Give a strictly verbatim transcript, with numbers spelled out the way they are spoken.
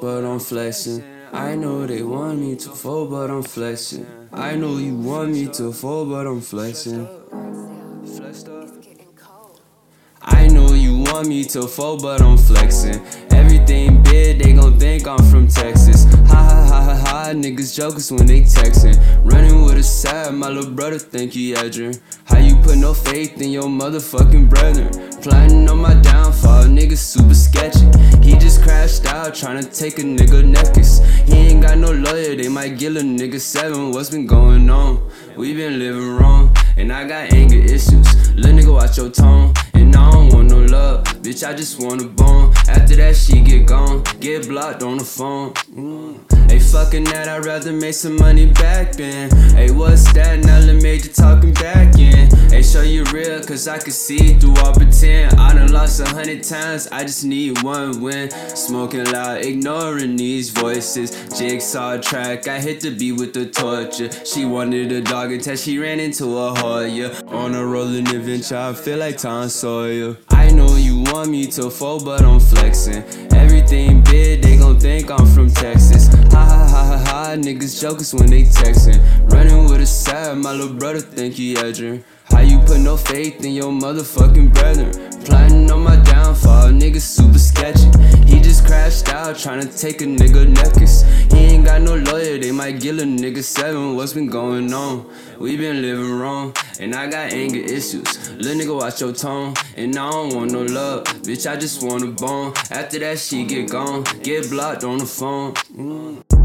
but I'm flexing. I know they want me to fall, but I'm flexing. I know you want me to fall, but I'm flexing. I know you want me to fall, but I'm flexing. Everything big, they gon' think I'm from Texas. Ha ha ha ha ha, niggas jokers when they textin'. Running with a side, my little brother think he edgin'. How you put no faith in your motherfucking brethren? Plotting on my downfall, niggas super sketchy. He just crashed out, tryna take a nigga necklace. He ain't got no lawyer, they might give a nigga seven. What's been going on? We been living wrong, and I got anger issues. Little nigga, watch your tone. I don't want no love, bitch, I just want a bone. After that, she get gone, get blocked on the phone. mm. Hey, fucking that, I'd rather make some money back then. Hey, what's that, now Ray Major talking back in. Hey, show you real, cause I can see it through all pretend. I done lost a hundred times, I just need one win. Smoking loud, ignoring these voices. Jigsaw track, I hit the beat with the torture. She wanted a dog until she ran into a Hoya. On a rolling adventure, I feel like Tom Sawyer. I know you want me to fall, but I'm flexing. Everything big, they gon' think I'm from Texas. Ha ha ha ha ha, niggas jokers when they textin'. Running with a side, my little brother think he edgin'. How you put no faith in your motherfucking brethren? Plotting on my downfall, niggas super sketchy. He just crashed out, tryna take a nigga necklace. He ain't got no lawyer, they might give a nigga seven. What's been going on? We been living wrong, and I got anger issues. Little nigga, watch your tone, and I don't want no love, bitch, I just want a bone. After that, she get gone, get blocked on the phone. mm.